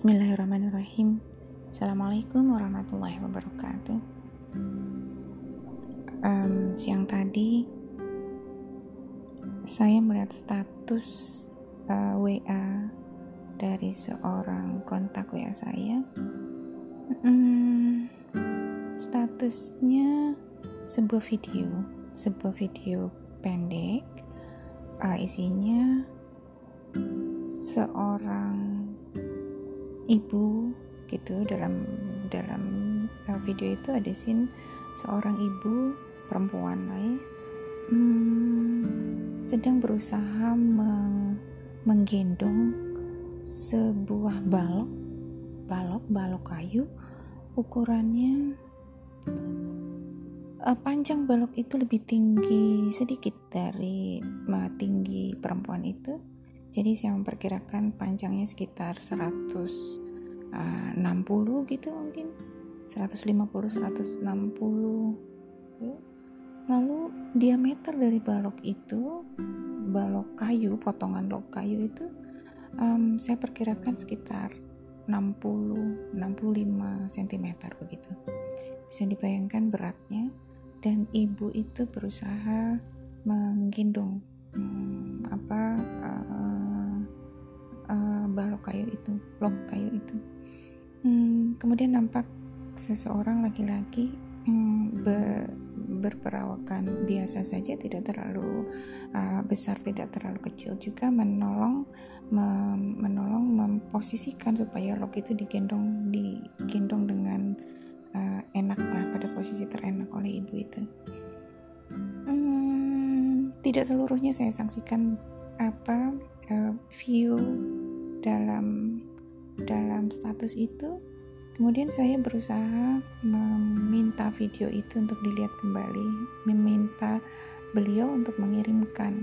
Bismillahirrahmanirrahim. Assalamualaikum warahmatullahi wabarakatuh. Siang tadi saya melihat status WA dari seorang kontak WA saya. Statusnya sebuah video pendek, isinya seorang ibu gitu. Dalam video itu ada scene seorang ibu perempuan lah ya, sedang berusaha menggendong sebuah balok kayu. Ukurannya panjang balok itu lebih tinggi sedikit dari tinggi perempuan itu. Jadi saya memperkirakan panjangnya sekitar 160 gitu, mungkin 150-160 gitu. Lalu diameter dari potongan balok kayu itu saya perkirakan sekitar 60-65 cm begitu. Bisa dibayangkan beratnya, dan ibu itu berusaha menggendong log kayu itu. Kemudian nampak seseorang laki-laki berperawakan biasa saja, tidak terlalu besar, tidak terlalu kecil juga, menolong memposisikan supaya log itu digendong dengan enak lah, pada posisi terenak oleh ibu itu. Tidak seluruhnya saya saksikan view dalam status itu. Kemudian saya berusaha meminta video itu untuk dilihat kembali, meminta beliau untuk mengirimkan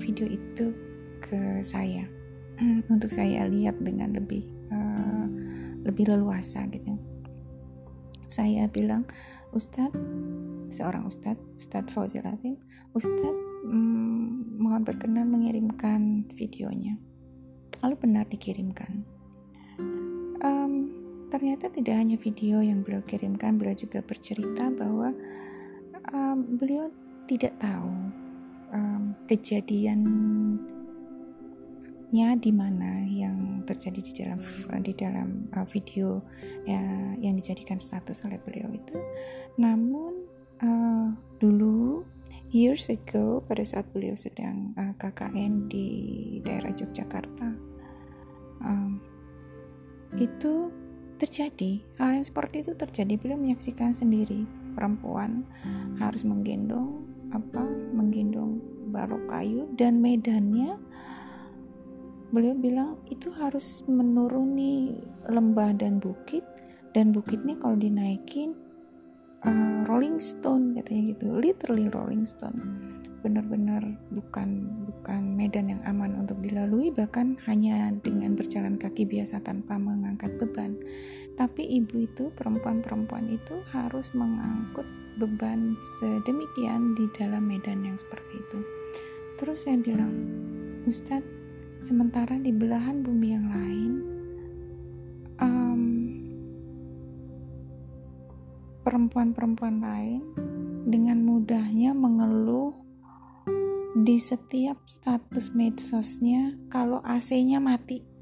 video itu ke saya untuk saya lihat dengan lebih leluasa gitu. Saya bilang, Ustadz Fauzi Latif, mohon berkenan mengirimkan videonya. Lalu benar dikirimkan. Ternyata tidak hanya video yang beliau kirimkan, beliau juga bercerita bahwa beliau tidak tahu kejadiannya di mana yang terjadi di dalam video ya, yang dijadikan status oleh beliau itu. Namun dulu, years ago, pada saat beliau sedang KKN di daerah Yogyakarta, itu terjadi, hal yang seperti itu terjadi. Beliau menyaksikan sendiri perempuan harus menggendong balok kayu, dan medannya, beliau bilang itu harus menuruni lembah dan bukit, dan bukitnya kalau dinaikin Rolling Stone katanya gitu, literally Rolling Stone. Benar-benar bukan medan yang aman untuk dilalui, bahkan hanya dengan berjalan kaki biasa tanpa mengangkat beban. Tapi ibu itu, perempuan itu harus mengangkut beban sedemikian di dalam medan yang seperti itu. Terus saya bilang, Ustadz, sementara di belahan bumi yang lain, perempuan-perempuan lain dengan mudahnya mengeluh di setiap status medsosnya kalau AC-nya mati.